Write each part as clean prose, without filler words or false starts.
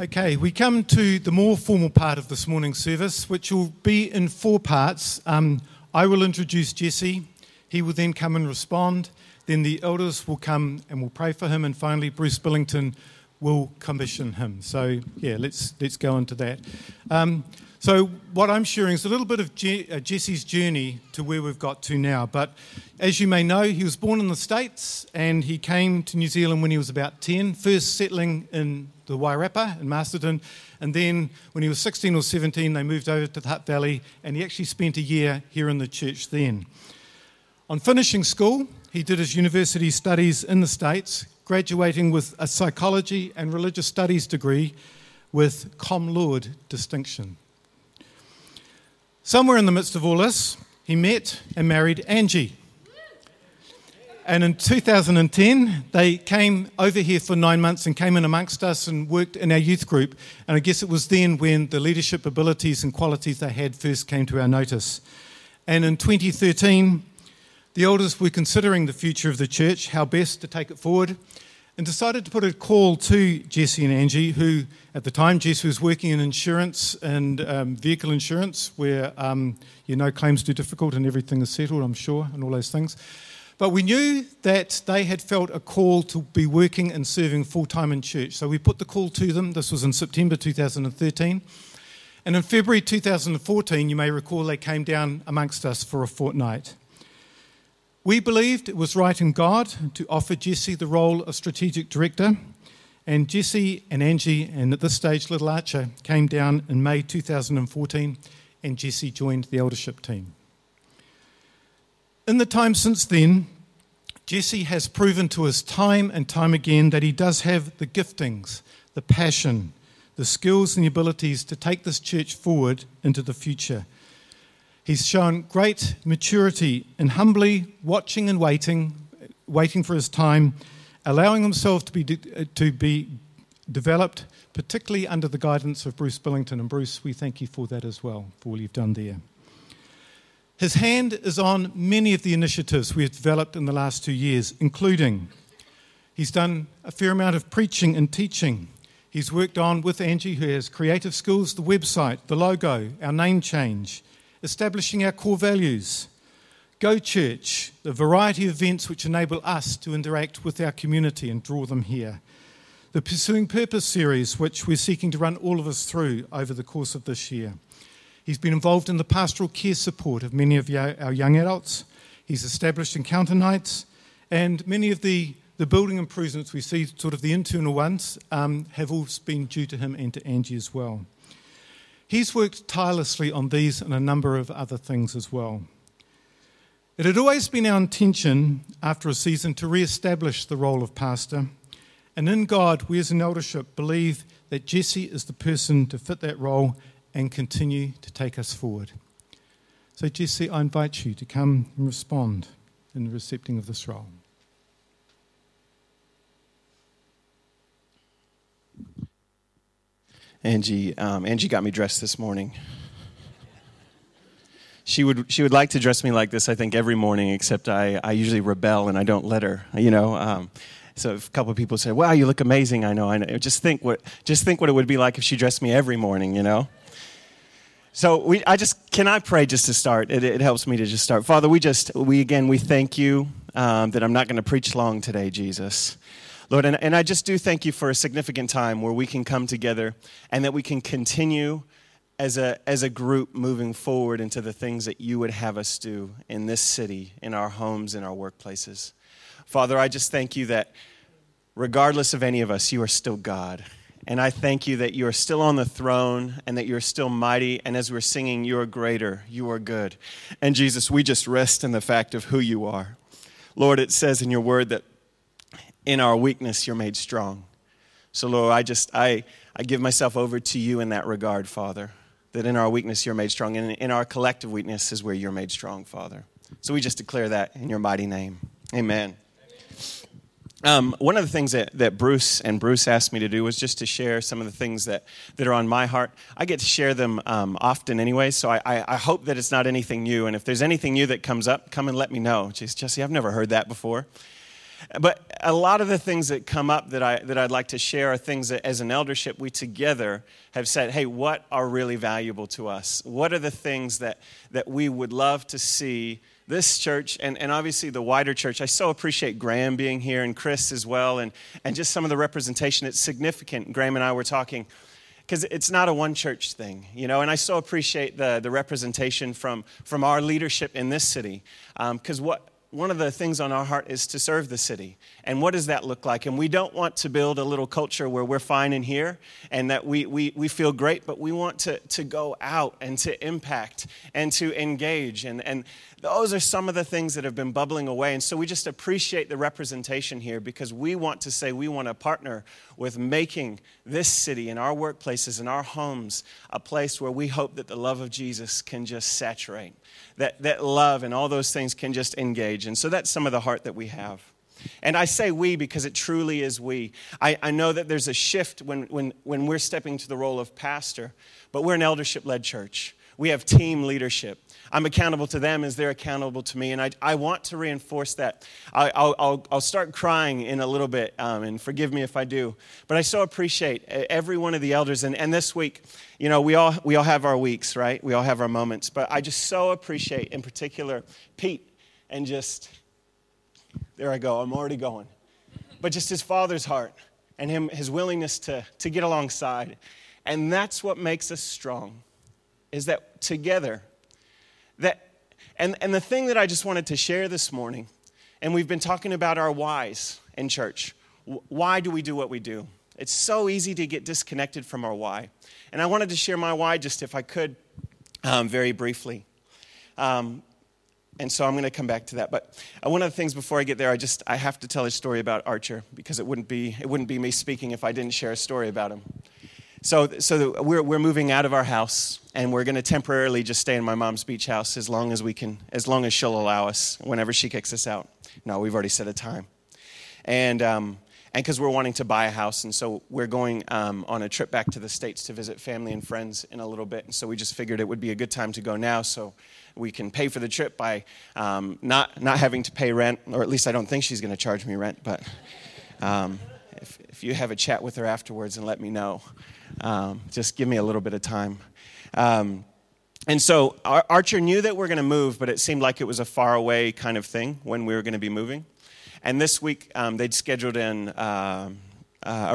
Okay, we come to the more formal part of this morning's service, which will be in four parts. I will introduce Jesse. He will then come and respond. Then the elders will come and will pray for him. And finally, Bruce Billington will commission him. So, yeah, let's go into that. So what I'm sharing is a little bit of Jesse's journey to where we've got to now. But as you may know, he was born in the States and he came to New Zealand when he was about 10, first settling in the Wairapa in Masterton, and then when he was 16 or 17 they moved over to the Hutt Valley, and he actually spent a year here in the church then. On finishing school, he did his university studies in the States, graduating with a psychology and religious studies degree with cum laude distinction. Somewhere in the midst of all this, he met and married Angie. And in 2010, they came over here for 9 months and came in amongst us and worked in our youth group. And I guess it was then when the leadership abilities and qualities they had first came to our notice. And in 2013, the elders were considering the future of the church, how best to take it forward, and decided to put a call to Jesse and Angie, who at the time, Jesse was working in insurance and vehicle insurance, where claims do difficult and everything is settled, I'm sure, and all those things. But we knew that they had felt a call to be working and serving full-time in church. So we put the call to them. This was in September 2013. And in February 2014, you may recall, they came down amongst us for a fortnight. We believed it was right in God to offer Jesse the role of strategic director. And Jesse and Angie, and at this stage, little Archer, came down in May 2014, and Jesse joined the eldership team. In the time since then, Jesse has proven to us time and time again that he does have the giftings, the passion, the skills and the abilities to take this church forward into the future. He's shown great maturity in humbly watching and waiting for his time, allowing himself to be developed, particularly under the guidance of Bruce Billington. And Bruce, we thank you for that as well, for all you've done there. His hand is on many of the initiatives we have developed in the last 2 years, including he's done a fair amount of preaching and teaching. He's worked on, with Angie, who has creative skills, the website, the logo, our name change, establishing our core values, Go Church, the variety of events which enable us to interact with our community and draw them here, the Pursuing Purpose series, which we're seeking to run all of us through over the course of this year. He's been involved in the pastoral care support of many of our young adults. He's established Encounter Knights, and many of the building improvements we see, sort of the internal ones, have all been due to him and to Angie as well. He's worked tirelessly on these and a number of other things as well. It had always been our intention after a season to re-establish the role of pastor, and in God, we as an eldership believe that Jesse is the person to fit that role and continue to take us forward. So, Jesse, I invite you to come and respond in the accepting of this role. Angie got me dressed this morning. She would like to dress me like this, I think, every morning, except I usually rebel and I don't let her, you know. So if a couple of people say, "Wow, you look amazing," I know. Just think what it would be like if she dressed me every morning, you know. So can I pray just to start? It helps me to just start. Father, we thank you that I'm not going to preach long today, Jesus. Lord, and I just do thank you for a significant time where we can come together and that we can continue as a group moving forward into the things that you would have us do in this city, in our homes, in our workplaces. Father, I just thank you that regardless of any of us, you are still God. And I thank you that you are still on the throne and that you are still mighty. And as we're singing, you are greater, you are good. And Jesus, we just rest in the fact of who you are. Lord, it says in your word that in our weakness, you're made strong. So Lord, I give myself over to you in that regard, Father, that in our weakness, you're made strong. And in our collective weakness is where you're made strong, Father. So we just declare that in your mighty name. Amen. One of the things that Bruce asked me to do was just to share some of the things that are on my heart. I get to share them often anyway, so I hope that it's not anything new. And if there's anything new that comes up, come and let me know. Jesse, I've never heard that before. But a lot of the things that come up that I'd like to share are things that as an eldership we together have said, hey, what are really valuable to us? What are the things that we would love to see this church and obviously the wider church? I so appreciate Graham being here and Chris as well and just some of the representation. It's significant. Graham and I were talking because it's not a one church thing, you know, and I so appreciate the representation from our leadership in this city because one of the things on our heart is to serve the city. And what does that look like? And we don't want to build a little culture where we're fine in here and that we feel great, but we want to go out and to impact and to engage. And those are some of the things that have been bubbling away. And so we just appreciate the representation here because we want to say we want to partner with making this city and our workplaces and our homes a place where we hope that the love of Jesus can just saturate, that love and all those things can just engage. And so that's some of the heart that we have. And I say we because it truly is we. I know that there's a shift when we're stepping to the role of pastor, but we're an eldership-led church. We have team leadership. I'm accountable to them as they're accountable to me, and I want to reinforce that. I'll start crying in a little bit, and forgive me if I do, but I so appreciate every one of the elders, and this week, you know, we all have our weeks, right? We all have our moments, but I just so appreciate, in particular, Pete. And just, there I go, I'm already going. But just his father's heart and his willingness to get alongside. And that's what makes us strong, is that together. And the thing that I just wanted to share this morning, and we've been talking about our whys in church. Why do we do what we do? It's so easy to get disconnected from our why. And I wanted to share my why just if I could very briefly. And so I'm going to come back to that. But one of the things before I get there, I have to tell a story about Archer because it wouldn't be me speaking if I didn't share a story about him. So we're moving out of our house and we're going to temporarily just stay in my mom's beach house as long as she'll allow us whenever she kicks us out. No, we've already set a time. And because we're wanting to buy a house, and so we're going on a trip back to the States to visit family and friends in a little bit, and so we just figured it would be a good time to go now so we can pay for the trip by not having to pay rent, or at least I don't think she's going to charge me rent, but if you have a chat with her afterwards and let me know, just give me a little bit of time. And so Archer knew that we're going to move, but it seemed like it was a far away kind of thing when we were going to be moving. And this week, they'd scheduled in a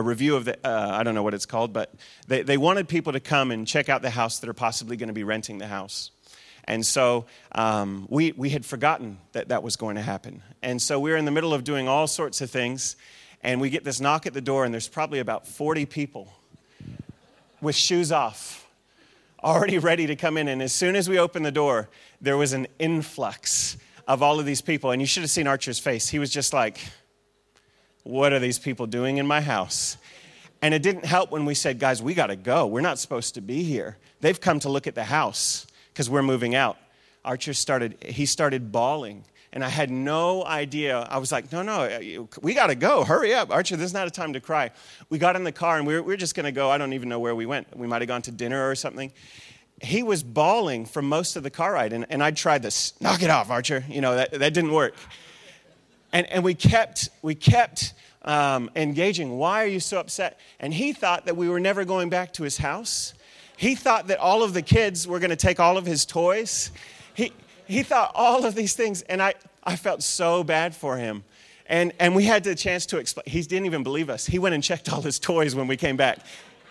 review of I don't know what it's called, but they wanted people to come and check out the house that are possibly going to be renting the house. And so we had forgotten that was going to happen. And so we were in the middle of doing all sorts of things, and we get this knock at the door, and there's probably about 40 people with shoes off, already ready to come in. And as soon as we opened the door, there was an influx of all of these people, and you should have seen Archer's face. He was just like, what are these people doing in my house? And it didn't help when we said, guys, we got to go. We're not supposed to be here. They've come to look at the house because we're moving out. Archer started bawling, and I had no idea. I was like, no, we got to go. Hurry up, Archer. This is not a time to cry. We got in the car, and we were just going to go. I don't even know where we went. We might have gone to dinner or something. He was bawling for most of the car ride, and I tried this, knock it off, Archer. You know, that didn't work. And we kept engaging. Why are you so upset? And he thought that we were never going back to his house. He thought that all of the kids were going to take all of his toys. He thought all of these things, and I felt so bad for him. And we had the chance to explain. He didn't even believe us. He went and checked all his toys when we came back.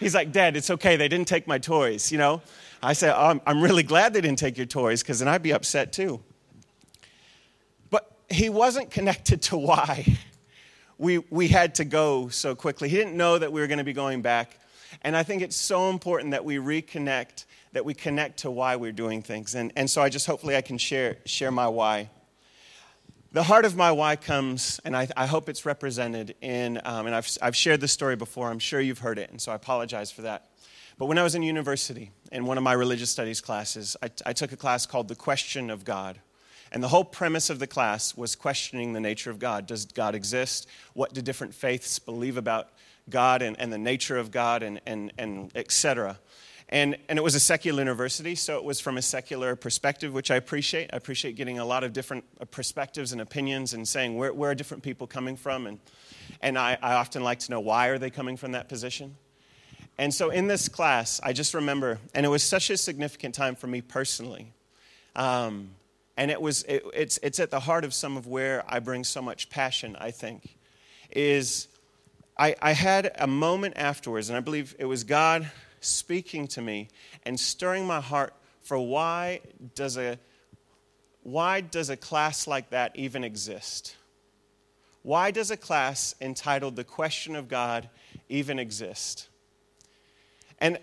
He's like, Dad, it's okay. They didn't take my toys, you know. I said, I'm really glad they didn't take your toys because then I'd be upset too. But he wasn't connected to why we had to go so quickly. He didn't know that we were going to be going back. And I think it's so important that we reconnect, that we connect to why we're doing things. And so I just hopefully I can share my why. The heart of my why comes, and I hope it's represented in, and I've shared this story before. I'm sure you've heard it, and so I apologize for that. But when I was in university, in one of my religious studies classes, I took a class called The Question of God. And the whole premise of the class was questioning the nature of God. Does God exist? What do different faiths believe about God and the nature of God and et cetera? And it was a secular university, so it was from a secular perspective, which I appreciate. I appreciate getting a lot of different perspectives and opinions and saying, where are different people coming from? And I often like to know, why are they coming from that position? And so in this class, I just remember, and it was such a significant time for me personally. And it was it's at the heart of some of where I bring so much passion, I think, is I had a moment afterwards, and I believe it was God speaking to me and stirring my heart for why does a class like that even exist? Why does a class entitled The Question of God even exist? And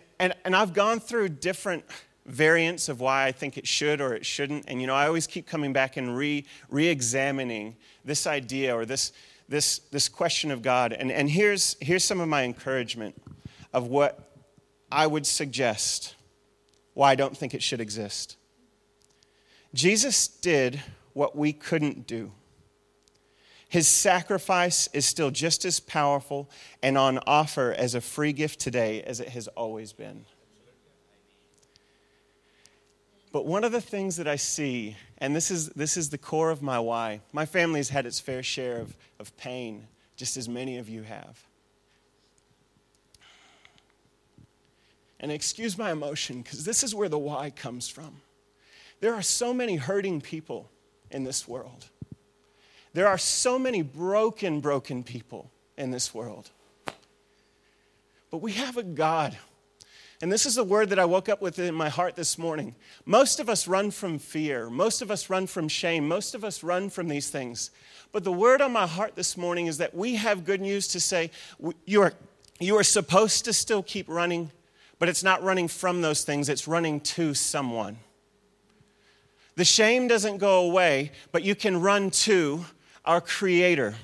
I've gone through different variants of why I think it should or it shouldn't. And, you know, I always keep coming back and re-examining this idea or this question of God. And here's some of my encouragement of what I would suggest why I don't think it should exist. Jesus did what we couldn't do. His sacrifice is still just as powerful and on offer as a free gift today as it has always been. But one of the things that I see, and this is the core of my why, my family's had its fair share of pain, just as many of you have. And excuse my emotion, because this is where the why comes from. There are so many hurting people in this world. There are so many broken people in this world. But we have a God. And this is the word that I woke up with in my heart this morning. Most of us run from fear. Most of us run from shame. Most of us run from these things. But the word on my heart this morning is that we have good news to say. You are supposed to still keep running, but it's not running from those things. It's running to someone. The shame doesn't go away, but you can run to our Creator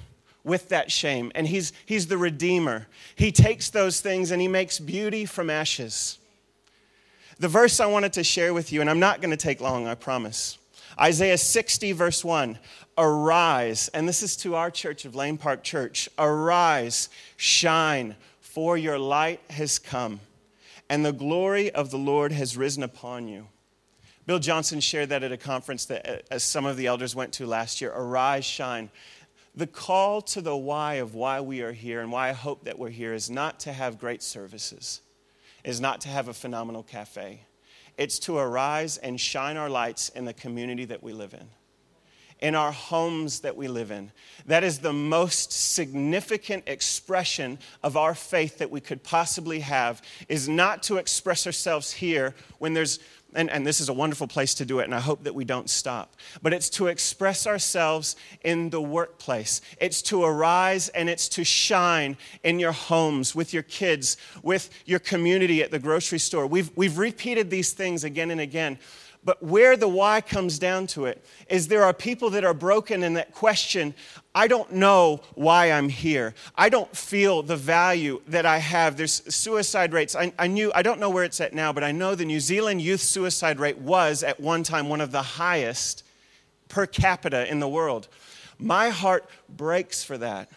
with that shame. And he's the Redeemer. He takes those things and he makes beauty from ashes. The verse I wanted to share with you, and I'm not going to take long, I promise. Isaiah 60, verse 1. Arise, and this is to our church of Lane Park Church. Arise, shine, for your light has come, and the glory of the Lord has risen upon you. Bill Johnson shared that at a conference that as some of the elders went to last year. Arise, shine. The call to the why of why we are here and why I hope that we're here is not to have great services, is not to have a phenomenal cafe. It's to arise and shine our lights in the community that we live in our homes that we live in. That is the most significant expression of our faith that we could possibly have, is not to express ourselves here when there's, and this is a wonderful place to do it, and I hope that we don't stop. But it's to express ourselves in the workplace. It's to arise and it's to shine in your homes, with your kids, with your community, at the grocery store. We've repeated these things again and again. But where the why comes down to it is there are people that are broken and that question, I don't know why I'm here. I don't feel the value that I have. There's suicide rates. I don't know where it's at now, but I know the New Zealand youth suicide rate was at one time one of the highest per capita in the world. My heart breaks for that.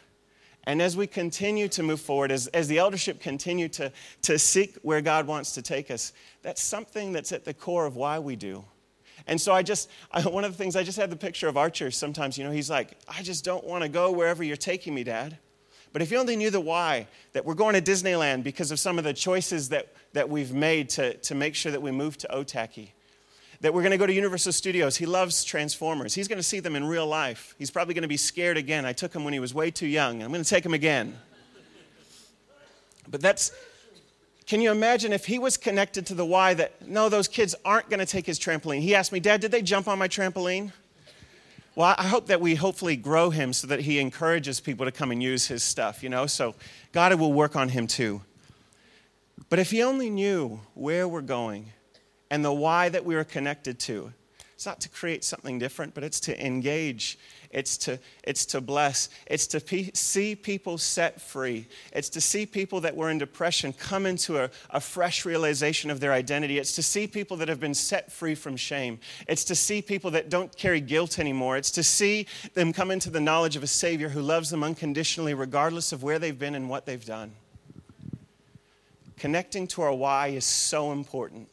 And as we continue to move forward, as the eldership continue to seek where God wants to take us, that's something that's at the core of why we do. And so one of the things, I just had the picture of Archer sometimes, you know, he's like, I just don't want to go wherever you're taking me, Dad. But if you only knew the why, that we're going to Disneyland because of some of the choices that we've made to make sure that we move to Otaki. That we're going to go to Universal Studios. He loves Transformers. He's going to see them in real life. He's probably going to be scared again. I took him when he was way too young. I'm going to take him again. But can you imagine if he was connected to the why that, no, those kids aren't going to take his trampoline. He asked me, Dad, did they jump on my trampoline? Well, I hope that we hopefully grow him so that he encourages people to come and use his stuff, you know. So God will work on him too. But if he only knew where we're going, and the why that we are connected to. It's not to create something different, but it's to engage. It's to bless. It's to see people set free. It's to see people that were in depression come into a fresh realization of their identity. It's to see people that have been set free from shame. It's to see people that don't carry guilt anymore. It's to see them come into the knowledge of a Savior who loves them unconditionally regardless of where they've been and what they've done. Connecting to our why is so important.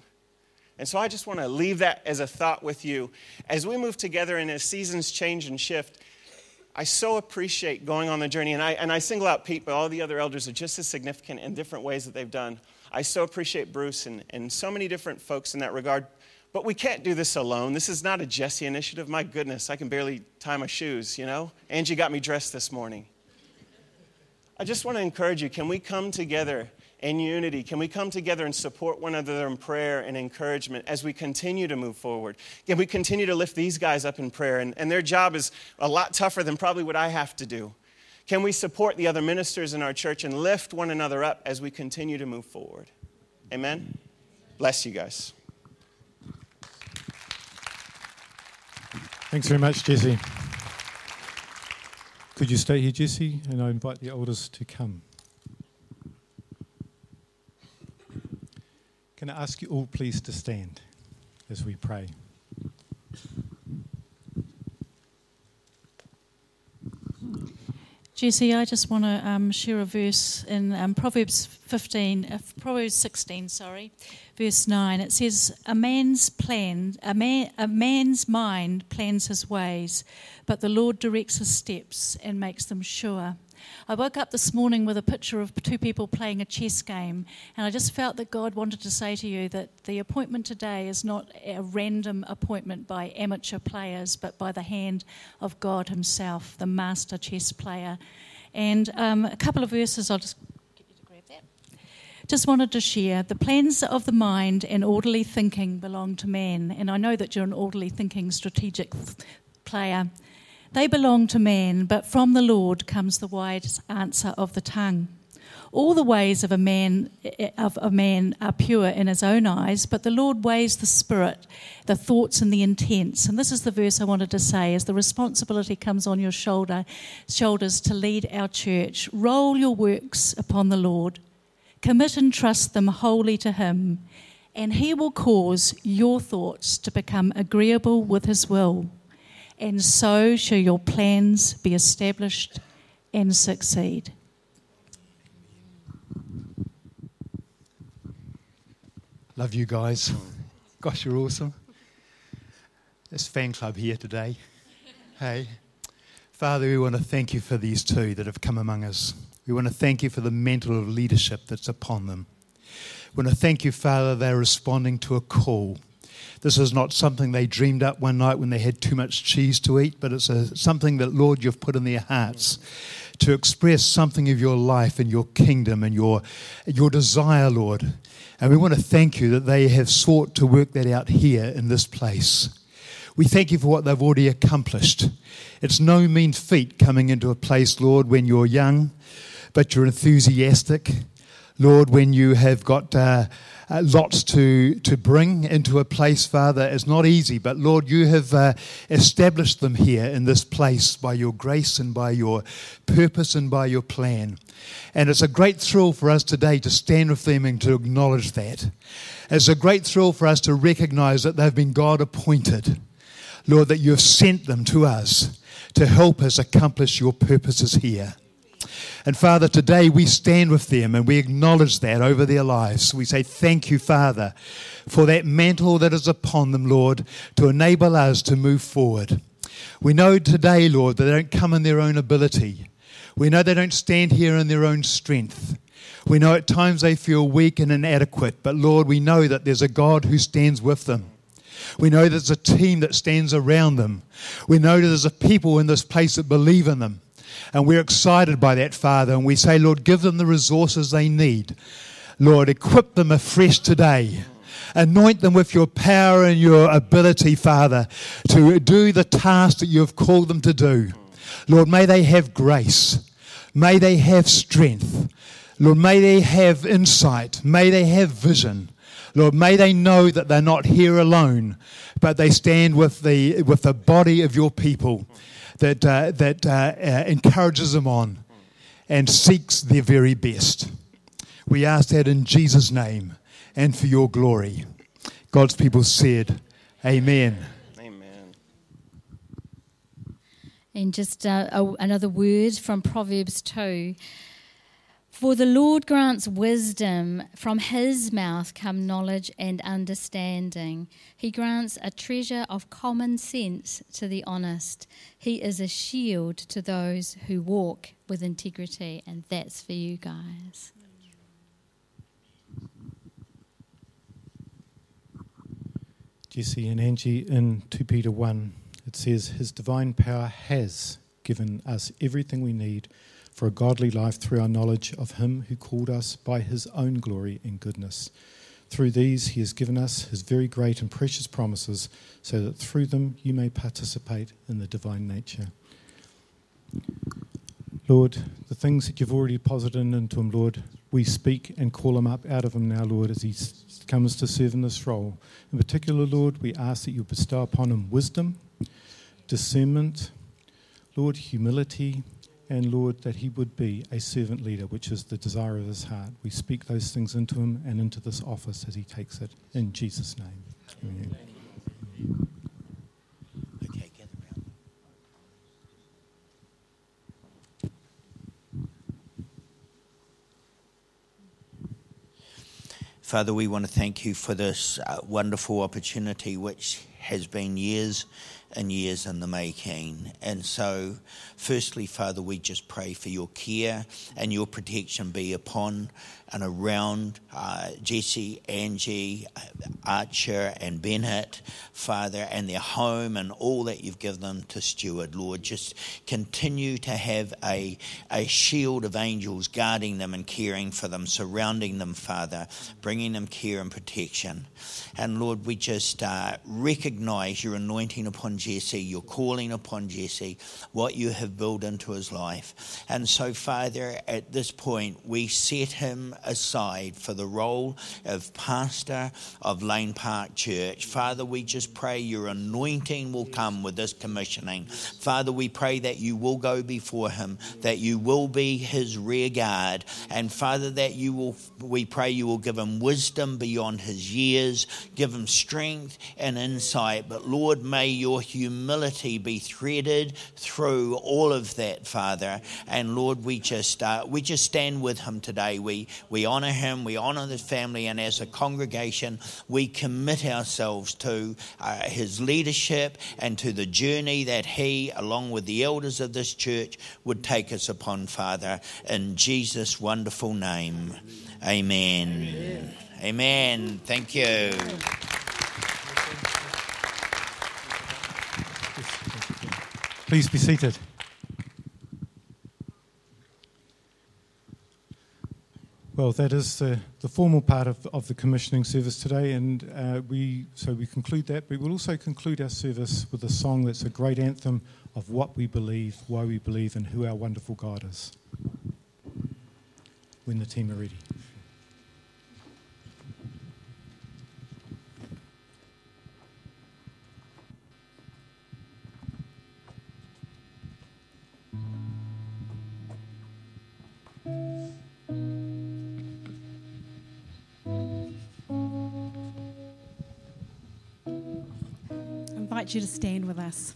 And so I just want to leave that as a thought with you. As we move together and as seasons change and shift, I so appreciate going on the journey. And I single out Pete, but all the other elders are just as significant in different ways that they've done. I so appreciate Bruce and so many different folks in that regard. But we can't do this alone. This is not a Jesse initiative. My goodness, I can barely tie my shoes, you know? Angie got me dressed this morning. I just want to encourage you, can we come together in unity? Can we come together and support one another in prayer and encouragement as we continue to move forward? Can we continue to lift these guys up in prayer? And their job is a lot tougher than probably what I have to do. Can we support the other ministers in our church and lift one another up as we continue to move forward? Amen? Bless you guys. Thanks very much, Jesse. Could you stay here, Jesse? And I invite the elders to come. Can I ask you all please to stand as we pray? Jesse, I just want to share a verse in Proverbs 16, verse 9. It says, "A man's mind plans his ways, but the Lord directs his steps and makes them sure." I woke up this morning with a picture of two people playing a chess game, and I just felt that God wanted to say to you that the appointment today is not a random appointment by amateur players, but by the hand of God himself, the master chess player. And a couple of verses, I'll just get you to grab that. Just wanted to share, the plans of the mind and orderly thinking belong to man, and I know that you're an orderly thinking strategic player. They belong to man, but from the Lord comes the wise answer of the tongue. All the ways of a man are pure in his own eyes, but the Lord weighs the spirit, the thoughts and the intents. And this is the verse I wanted to say, is the responsibility comes on your shoulders to lead our church. Roll your works upon the Lord. Commit and trust them wholly to him, and he will cause your thoughts to become agreeable with his will. And so shall your plans be established and succeed. Love you guys. Gosh, you're awesome. This fan club here today. Hey. Father, we want to thank you for these two that have come among us. We want to thank you for the mantle of leadership that's upon them. We want to thank you, Father, they're responding to a call. This is not something they dreamed up one night when they had too much cheese to eat, but it's something that, Lord, you've put in their hearts to express something of your life and your kingdom and your desire, Lord. And we want to thank you that they have sought to work that out here in this place. We thank you for what they've already accomplished. It's no mean feat coming into a place, Lord, when you're young, but you're enthusiastic. Lord, when you have got lots to bring into a place, Father, it's not easy. But, Lord, you have established them here in this place by your grace and by your purpose and by your plan. And it's a great thrill for us today to stand with them and to acknowledge that. It's a great thrill for us to recognize that they've been God appointed. Lord, that you have sent them to us to help us accomplish your purposes here. And Father, today we stand with them and we acknowledge that over their lives. We say thank you, Father, for that mantle that is upon them, Lord, to enable us to move forward. We know today, Lord, that they don't come in their own ability. We know they don't stand here in their own strength. We know at times they feel weak and inadequate, but Lord, we know that there's a God who stands with them. We know there's a team that stands around them. We know there's a people in this place that believe in them. And we're excited by that, Father, and we say, Lord, give them the resources they need. Lord, equip them afresh today. Anoint them with your power and your ability, Father, to do the task that you have called them to do. Lord, may they have grace. May they have strength. Lord, may they have insight. May they have vision. Lord, may they know that they're not here alone, but they stand with the body of your people that encourages them on and seeks their very best. We ask that in Jesus' name and for your glory. God's people said, Amen. Amen. And just another word from Proverbs 2. For the Lord grants wisdom, from his mouth come knowledge and understanding. He grants a treasure of common sense to the honest. He is a shield to those who walk with integrity. And that's for you guys. Jesse and Angie, in 2 Peter 1, it says, his divine power has given us everything we need for a godly life through our knowledge of him who called us by his own glory and goodness. Through these he has given us his very great and precious promises, so that through them you may participate in the divine nature. Lord, the things that you've already deposited into him, Lord, we speak and call him up out of him now, Lord, as he comes to serve in this role. In particular, Lord, we ask that you bestow upon him wisdom, discernment, Lord, humility, and Lord, that he would be a servant leader, which is the desire of his heart. We speak those things into him and into this office as he takes it. In Jesus' name. Amen. Okay, gather round. Father, we want to thank you for this wonderful opportunity, which has been years and years in the making. And so, firstly, Father, we just pray for your care and your protection be upon and around Jesse, Angie, Archer and Bennett, Father, and their home and all that you've given them to steward, Lord. Just continue to have a shield of angels guarding them and caring for them, surrounding them, Father, bringing them care and protection. And Lord, we just recognise your anointing upon Jesse, your calling upon Jesse, what you have built into his life. And so, Father, at this point, we set him aside for the role of pastor of Lane Park Church. Father, we just pray your anointing will come with this commissioning. Father, we pray that you will go before him, that you will be his rear guard. And Father, that you will, we pray you will give him wisdom beyond his years, give him strength and insight. But Lord, may your humility be threaded through all of that, Father. And Lord, we just stand with him today. We honour him, we honour the family, and as a congregation, we commit ourselves to his leadership and to the journey that he, along with the elders of this church, would take us upon, Father, in Jesus' wonderful name. Amen. Amen. Amen. Thank you. Please be seated. Well, that is the formal part of the commissioning service today, and we conclude that. We will also conclude our service with a song that's a great anthem of what we believe, why we believe, and who our wonderful God is. When the team are ready. I invite you to stand with us.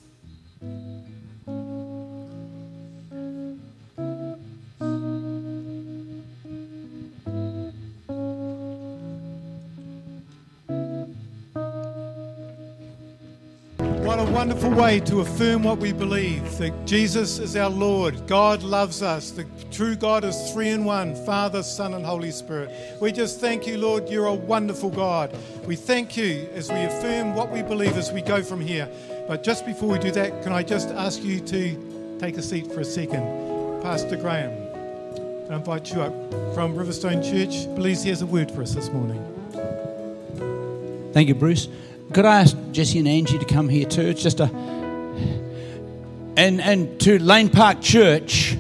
What a wonderful way to affirm what we believe, that Jesus is our Lord, God loves us, the true God is three in one, Father, Son and Holy Spirit. We just thank you, Lord, you're a wonderful God. We thank you as we affirm what we believe as we go from here. But just before we do that, can I just ask you to take a seat for a second? Pastor Graham, I invite you up from Riverstone Church. Please, here's a word for us this morning. Thank you, Bruce. Could I ask Jesse and Angie to come here too? It's just and to Lane Park Church.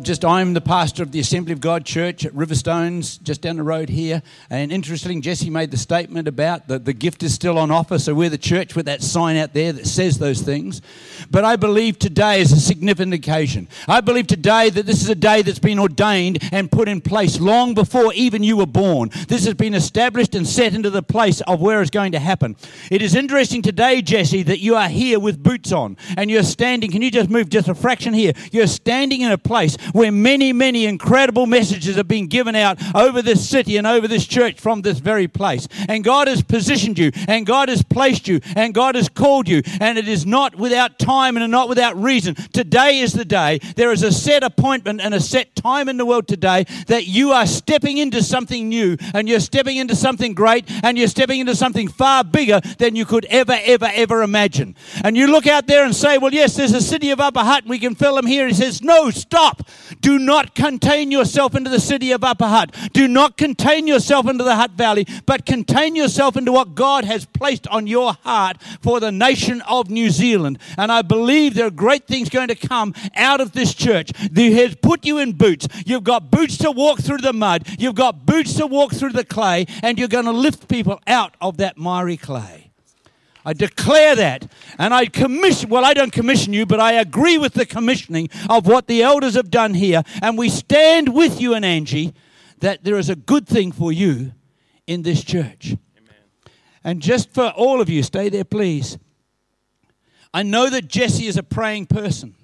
Just I'm the pastor of the Assembly of God Church at Riverstone's, just down the road here. And interesting, Jesse made the statement about that the gift is still on offer. So we're the church with that sign out there that says those things. But I believe today is a significant occasion. I believe today that this is a day that's been ordained and put in place long before even you were born. This has been established and set into the place of where it's going to happen. It is interesting today, Jesse, that you are here with boots on and you're standing. Can you just move just a fraction here? You're standing in a place where many, many incredible messages have been given out over this city and over this church from this very place. And God has positioned you, and God has placed you, and God has called you, and it is not without time and not without reason. Today is the day. There is a set appointment and a set time in the world today that you are stepping into something new, and you're stepping into something great, and you're stepping into something far bigger than you could ever imagine. And you look out there and say, well, yes, there's a city of Upper Hutt, we can fill them here. He says, no, stop. Do not contain yourself into the city of Upper Hutt. Do not contain yourself into the Hutt Valley, but contain yourself into what God has placed on your heart for the nation of New Zealand. And I believe there are great things going to come out of this church. He has put you in boots. You've got boots to walk through the mud. You've got boots to walk through the clay, and you're going to lift people out of that miry clay. I declare that, and I commission, well, I don't commission you, but I agree with the commissioning of what the elders have done here, and we stand with you and Angie that there is a good thing for you in this church. Amen. And just for all of you, stay there, please. I know that Jesse is a praying person,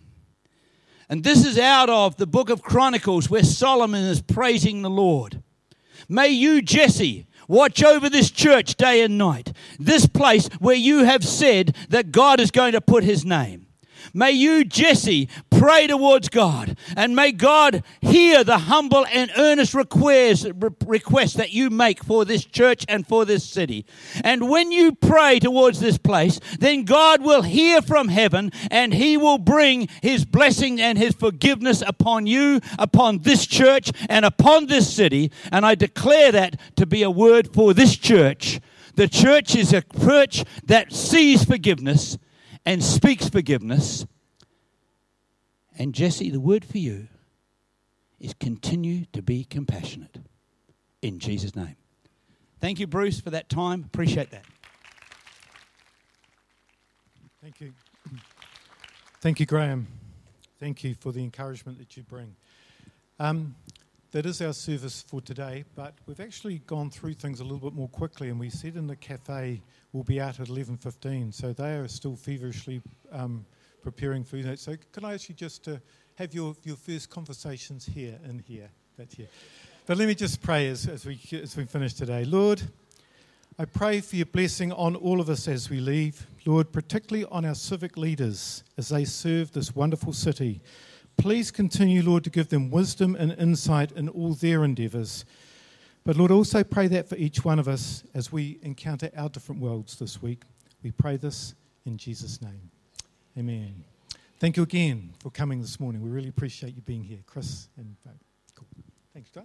and this is out of the book of Chronicles where Solomon is praising the Lord. May you, Jesse, watch over this church day and night, this place where you have said that God is going to put his name. May you, Jesse, pray towards God, and may God hear the humble and earnest requests that you make for this church and for this city. And when you pray towards this place, then God will hear from heaven, and he will bring his blessing and his forgiveness upon you, upon this church, and upon this city. And I declare that to be a word for this church. The church is a church that sees forgiveness and speaks forgiveness. And Jesse, the word for you is continue to be compassionate in Jesus' name. Thank you, Bruce, for that time. Appreciate that. Thank you. Thank you, Graham. Thank you for the encouragement that you bring. That is our service for today, but we've actually gone through things a little bit more quickly, and we said in the cafe we'll be out at 11:15, so they are still feverishly preparing for that. So can I ask you just to have your first conversations here and here, that's here. But let me just pray as we finish today. Lord, I pray for your blessing on all of us as we leave. Lord, particularly on our civic leaders as they serve this wonderful city. Please continue, Lord, to give them wisdom and insight in all their endeavours. But, Lord, also pray that for each one of us as we encounter our different worlds this week. We pray this in Jesus' name. Amen. Thank you again for coming this morning. We really appreciate you being here, Chris and Bo. Cool. Thanks, guys.